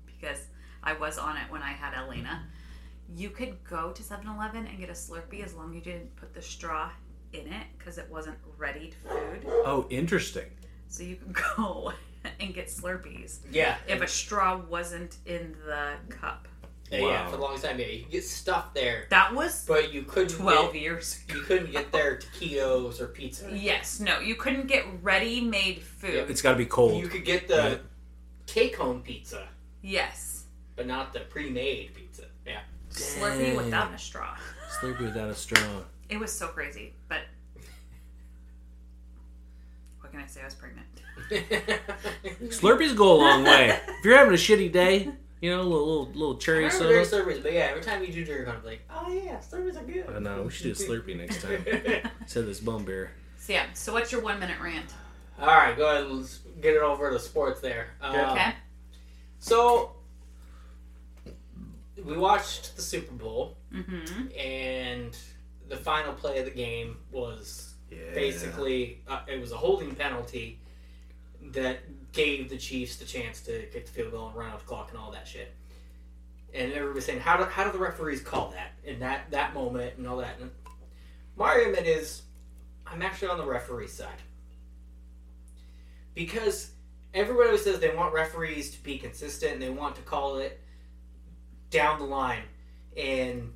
because I was on it when I had Elena, you could go to 7-Eleven and get a Slurpee as long as you didn't put the straw in it because it wasn't ready food. Oh, interesting. So you can go and get Slurpees. Yeah. If a straw wasn't in the cup. Yeah, wow. Yeah, for the longest time, you could get stuff there. That was but you couldn't 12 years ago. You couldn't get their taquitos or pizza. Yes, no, you couldn't get ready-made food. Yeah, it's got to be cold. You could get the take-home pizza. Yes. but not the pre-made pizza. Yeah. Slurpee without a straw. Slurpee without a straw. It was so crazy, but what can I say? I was pregnant. Slurpees go a long way. If you're having a shitty day, you know, little cherry soda. Slurpees, but yeah, every time you do drink, I'm like, oh yeah, Slurpees are good. I know, we should do a Slurpee next time. Instead of this bum beer. So yeah, so what's your 1 minute rant? All right, go ahead and get it over to sports there. Okay. So we watched the Super Bowl, mm-hmm. and the final play of the game was basically it was a holding penalty that gave the Chiefs the chance to kick the field goal and run out the clock and all that shit. And everybody was saying, how do the referees call that in that moment and all that? And my argument is, I'm actually on the referee side. Because everybody always says they want referees to be consistent and they want to call it down the line. And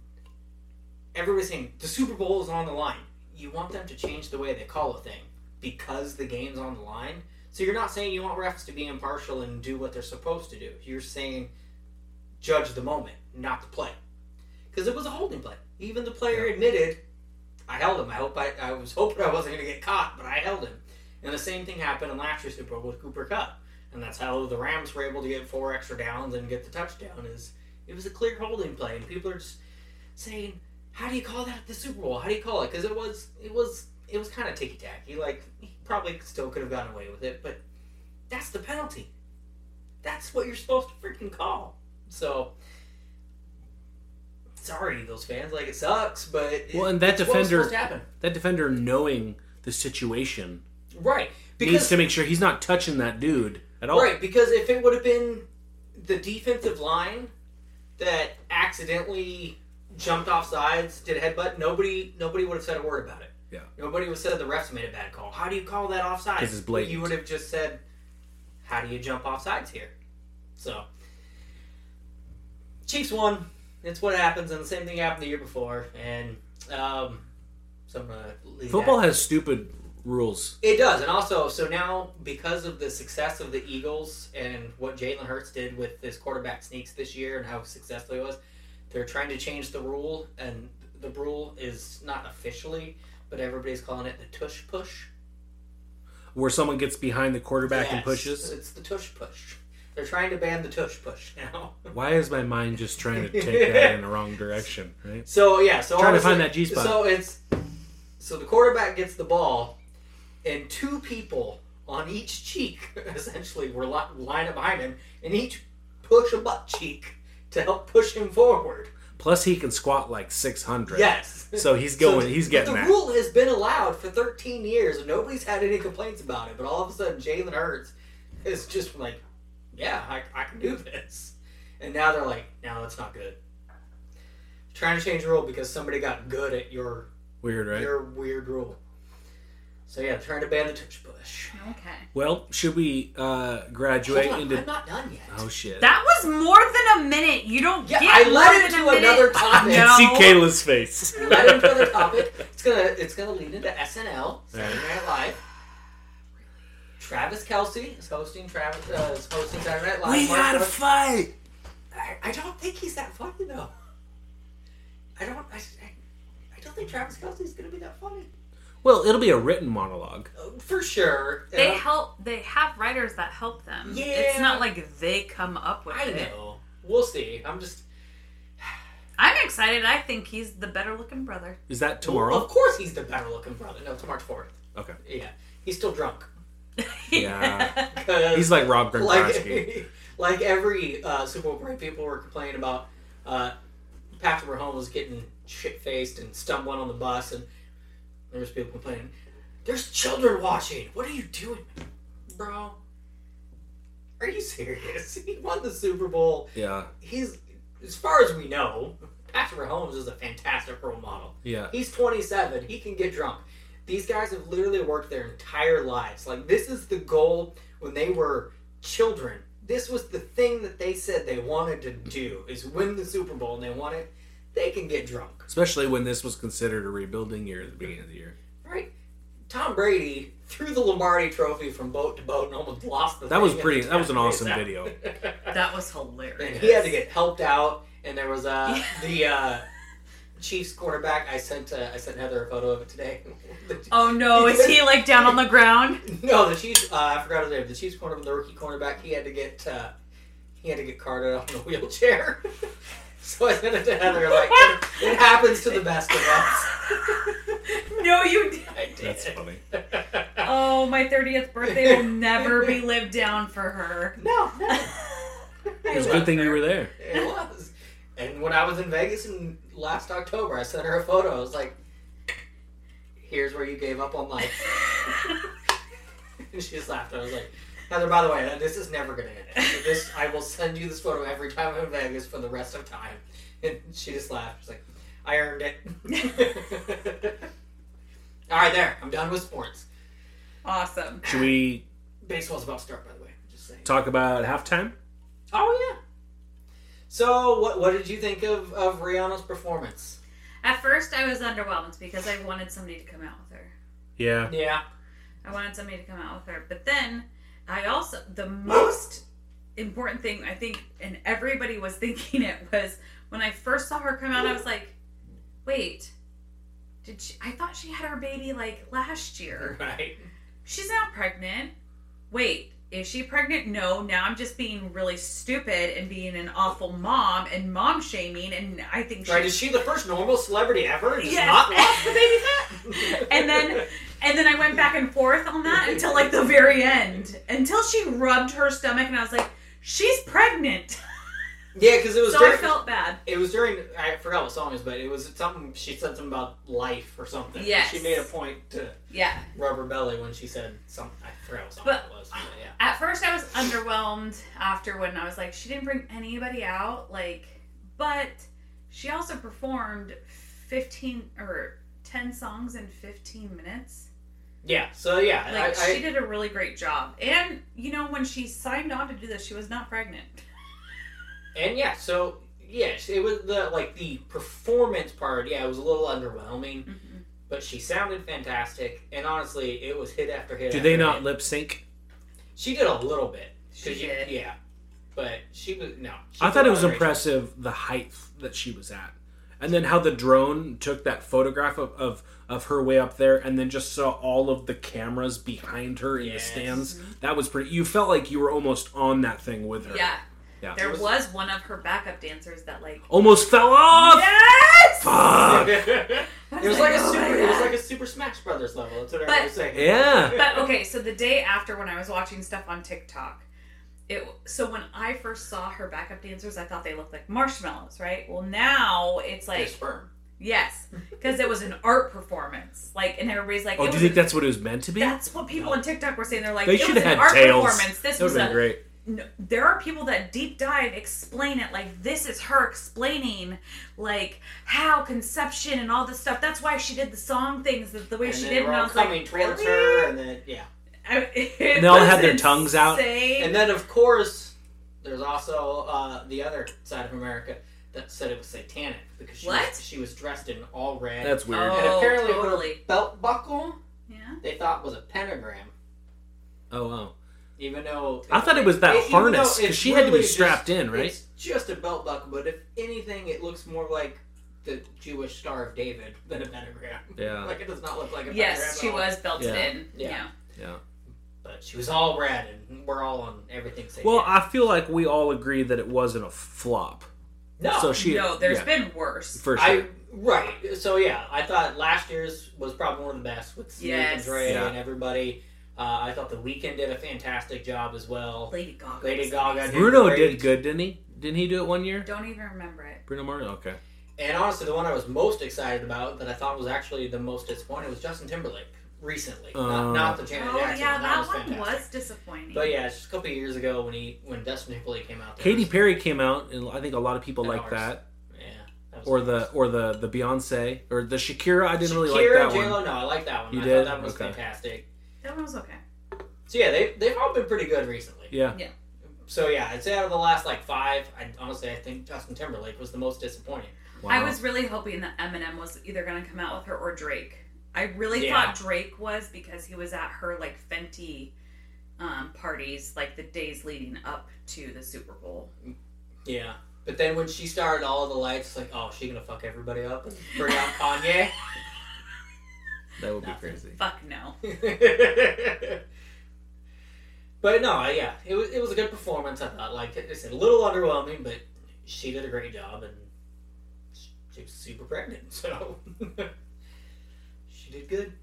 everybody's saying, the Super Bowl is on the line. You want them to change the way they call a thing because the game's on the line. So you're not saying you want refs to be impartial and do what they're supposed to do. You're saying judge the moment, not the play. Because it was a holding play. Even the player admitted, I held him. I was hoping I wasn't going to get caught, but I held him. And the same thing happened in last year's Super Bowl with Cooper Kupp. And that's how the Rams were able to get 4 extra downs and get the touchdown. It was a clear holding play. And people are just saying, how do you call that at the Super Bowl? How do you call it? Because it was kind of ticky-tacky. Like, he probably still could have gotten away with it, but that's the penalty. That's what you're supposed to freaking call. So, sorry, Eagles fans. Like, it sucks, but that defender knowing the situation right needs to make sure he's not touching that dude at all. Right, because if it would have been the defensive line that accidentally jumped off sides, did a headbutt, nobody would have said a word about it. Yeah. Nobody would have said the refs made a bad call. How do you call that offside? Because it's blatant. You would have just said, how do you jump off sides here? So, Chiefs won. It's what happens, and the same thing happened the year before. And football has stupid rules. It does, and also, so now, because of the success of the Eagles and what Jalen Hurts did with his quarterback sneaks this year and how successful it was, they're trying to change the rule, and the rule is not officially, but everybody's calling it the tush push. Where someone gets behind the quarterback and pushes? It's the tush push. They're trying to ban the tush push now. Why is my mind just trying to take that in the wrong direction, right? So, yeah. So trying to find that G-spot. So the quarterback gets the ball, and 2 people on each cheek, essentially, were lined up behind him, and each push a butt cheek to help push him forward. Plus, he can squat like 600. Yes. So he's going. He's getting that. The rule has been allowed for 13 years, and nobody's had any complaints about it. But all of a sudden, Jalen Hurts is just like, "Yeah, I can do this." And now they're like, "No, that's not good." Trying to change the rule because somebody got good at your weird, right? Your weird rule. So yeah, trying to ban the tush push. Okay. Well, should we graduate into? I'm not done yet. Oh shit! That was more than a minute. You don't get. I led into another topic. I can see Kayla's face. Led into another topic. It's gonna lead into SNL, Saturday Night Live. Travis Kelce is hosting. Saturday Night Live. We gotta fight. I don't think he's that funny though. I don't think Travis Kelce is gonna be that funny. Well, it'll be a written monologue. For sure. They help. They have writers that help them. Yeah. It's not like they come up with it. I know. We'll see. I'm excited. I think he's the better looking brother. Is that tomorrow? Well, of course he's the better looking brother. No, it's March 4th. Okay. Yeah. He's still drunk. Yeah. He's like Rob Gronkowski. Like every Super Bowl parade, people were complaining about Patrick Mahomes getting shit-faced and stumbling on the bus and there's people complaining, there's children watching. What are you doing, bro? Are you serious? He won the Super Bowl. Yeah. He's, as far as we know, Patrick Mahomes is a fantastic role model. Yeah. He's 27. He can get drunk. These guys have literally worked their entire lives. Like, this is the goal when they were children. This was the thing that they said they wanted to do, is win the Super Bowl, and they wanted. They can get drunk. Especially when this was considered a rebuilding year at the beginning of the year. Right. Tom Brady threw the Lombardi trophy from boat to boat and almost lost the thing. That was pretty, that was an awesome video. That was hilarious. And he had to get helped out, and there was the Chiefs quarterback. I sent Heather a photo of it today. Oh no, is he like down on the ground? No, the Chiefs, I forgot his name, the Chiefs cornerback, the rookie cornerback, he had to get carted out in a wheelchair. So I sent it to Heather, like, it happens to the best of us. No, you didn't. I did. That's funny. Oh, my 30th birthday will never be lived down for her. No, no. It was a good thing you were there. It was. And when I was in Vegas in last October, I sent her a photo. I was like, here's where you gave up on life. And she just laughed. I was like, Heather, by the way, this is never going to end. So this, I will send you this photo every time I'm in Vegas for the rest of time. And she just laughed. She's like, I earned it. All right, there. I'm done with sports. Awesome. Should we... Baseball's about to start, by the way. Just saying. Talk about halftime? Oh, yeah. So, what did you think of Rihanna's performance? At first, I was underwhelmed because I wanted somebody to come out with her. Yeah. Yeah. I wanted somebody to come out with her. But then... I also, the most important thing I think, and everybody was thinking it, was when I first saw her come out, I was like, wait, did she, I thought she had her baby like last year. Right. She's not pregnant. Wait, is she pregnant? No, now I'm just being really stupid and being an awful mom and mom shaming, and I think right, is she the first normal celebrity ever? Just yes. Not lost the baby fat? And then I went back and forth on that until like the very end. Until she rubbed her stomach and I was like, she's pregnant. Yeah, because it was I felt bad. It was during, I forgot what song it was, but it was something, she said something about life or something. Yes. She made a point to rub her belly when she said something. I forgot what song it was. But yeah. At first I was underwhelmed after when I was like, she didn't bring anybody out. Like, but she also performed 10 songs in 15 minutes. Yeah, so yeah. Like, she did a really great job. And, you know, when she signed on to do this, she was not pregnant. And yeah, so, yes, it was the performance part, yeah, it was a little underwhelming. Mm-hmm. But she sounded fantastic, and honestly, it was hit after hit. Did they not lip sync? She did a little bit. She did. Yeah. But she was, no. I thought it was impressive, the height that she was at. And then how the drone took that photograph of her way up there and then just saw all of the cameras behind her in the stands. That was pretty... You felt like you were almost on that thing with her. Yeah. Yeah. There was one of her backup dancers that like... Almost fell off! Yes! Fuck! It was like a Super Smash Brothers level. That's what I was saying. Yeah. But okay, so the day after when I was watching stuff on TikTok... So when I first saw her backup dancers, I thought they looked like marshmallows, right? Well, now it's like... sperm. Yes. Because it was an art performance. Like, and everybody's like... Oh, do you think that's what it was meant to be? That's what people on TikTok were saying. They're like, it was an art performance. This was great. There are people that deep dive explain it. Like, this is her explaining, like, how conception and all this stuff. That's why she did the song things the way she did. And I was like, really? Towards her, and then, yeah. And they all had their tongues out. And then, of course, there's also the other side of America that said it was satanic because she was dressed in all red. That's weird. Oh, and apparently her belt buckle they thought was a pentagram. Oh, wow. Even though... I thought it was that harness because she had to be strapped in, right? It's just a belt buckle, but if anything, it looks more like the Jewish Star of David than a pentagram. Yeah. Like, it does not look like a pentagram. Yes, she was belted in. Yeah. Yeah. But she was all red, and we're all on everything safe. Well, I feel like we all agree that it wasn't a flop. No, there's been worse. For sure. Right. So, yeah, I thought last year's was probably one of the best with Snoop and Dre and everybody. I thought The Weeknd did a fantastic job as well. Lady Gaga did Bruno great. Did good, didn't he? Didn't he do it one year? Don't even remember it. Bruno Mars? Okay. And honestly, the one I was most excited about that I thought was actually the most disappointing was Justin Timberlake. Recently, not the Janet Jackson. Yeah, that one was disappointing. But yeah, just a couple of years ago when Justin Timberlake came out. Katy Perry came out, and I think a lot of people liked that. Yeah, that was the Beyonce or the Shakira. I didn't really like that one. J-Lo, no, I liked that one. You did? I thought that was fantastic. That one was okay. So yeah, they've all been pretty good recently. Yeah. Yeah. So yeah, I'd say out of the last like five, I think Justin Timberlake was the most disappointing. Wow. I was really hoping that Eminem was either going to come out with her or Drake. I really thought Drake was, because he was at her, like, Fenty parties, like, the days leading up to the Super Bowl. Yeah. But then when she started all the lights, like, oh, she gonna fuck everybody up and bring out Kanye? That would be crazy. Fuck no. But no, yeah, it was a good performance, I thought. Like, it's a little underwhelming, but she did a great job, and she was super pregnant, so... She did good.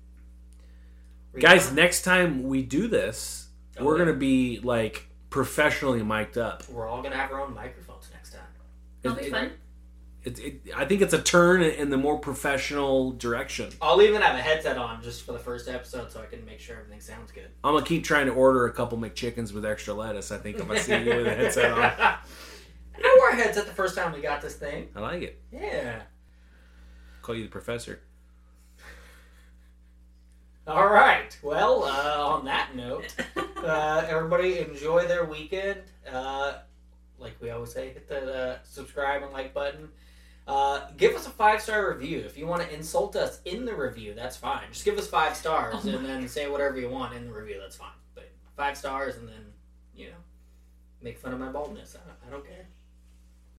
Guys, next time we do this, we're going to be, like, professionally mic'd up. We're all going to have our own microphones next time. That'll be fun. I think it's a turn in the more professional direction. I'll even have a headset on just for the first episode so I can make sure everything sounds good. I'm going to keep trying to order a couple McChickens with extra lettuce, I think, if I see you with a headset on. I wore a headset the first time we got this thing. I like it. Yeah. Call you the professor. All right. Well, on that note, everybody enjoy their weekend. Like we always say, hit the subscribe and like button. Give us a 5-star review. If you want to insult us in the review, that's fine. Just give us 5 stars and then say whatever you want in the review. That's fine. But 5 stars and then, you know, make fun of my baldness. I don't care.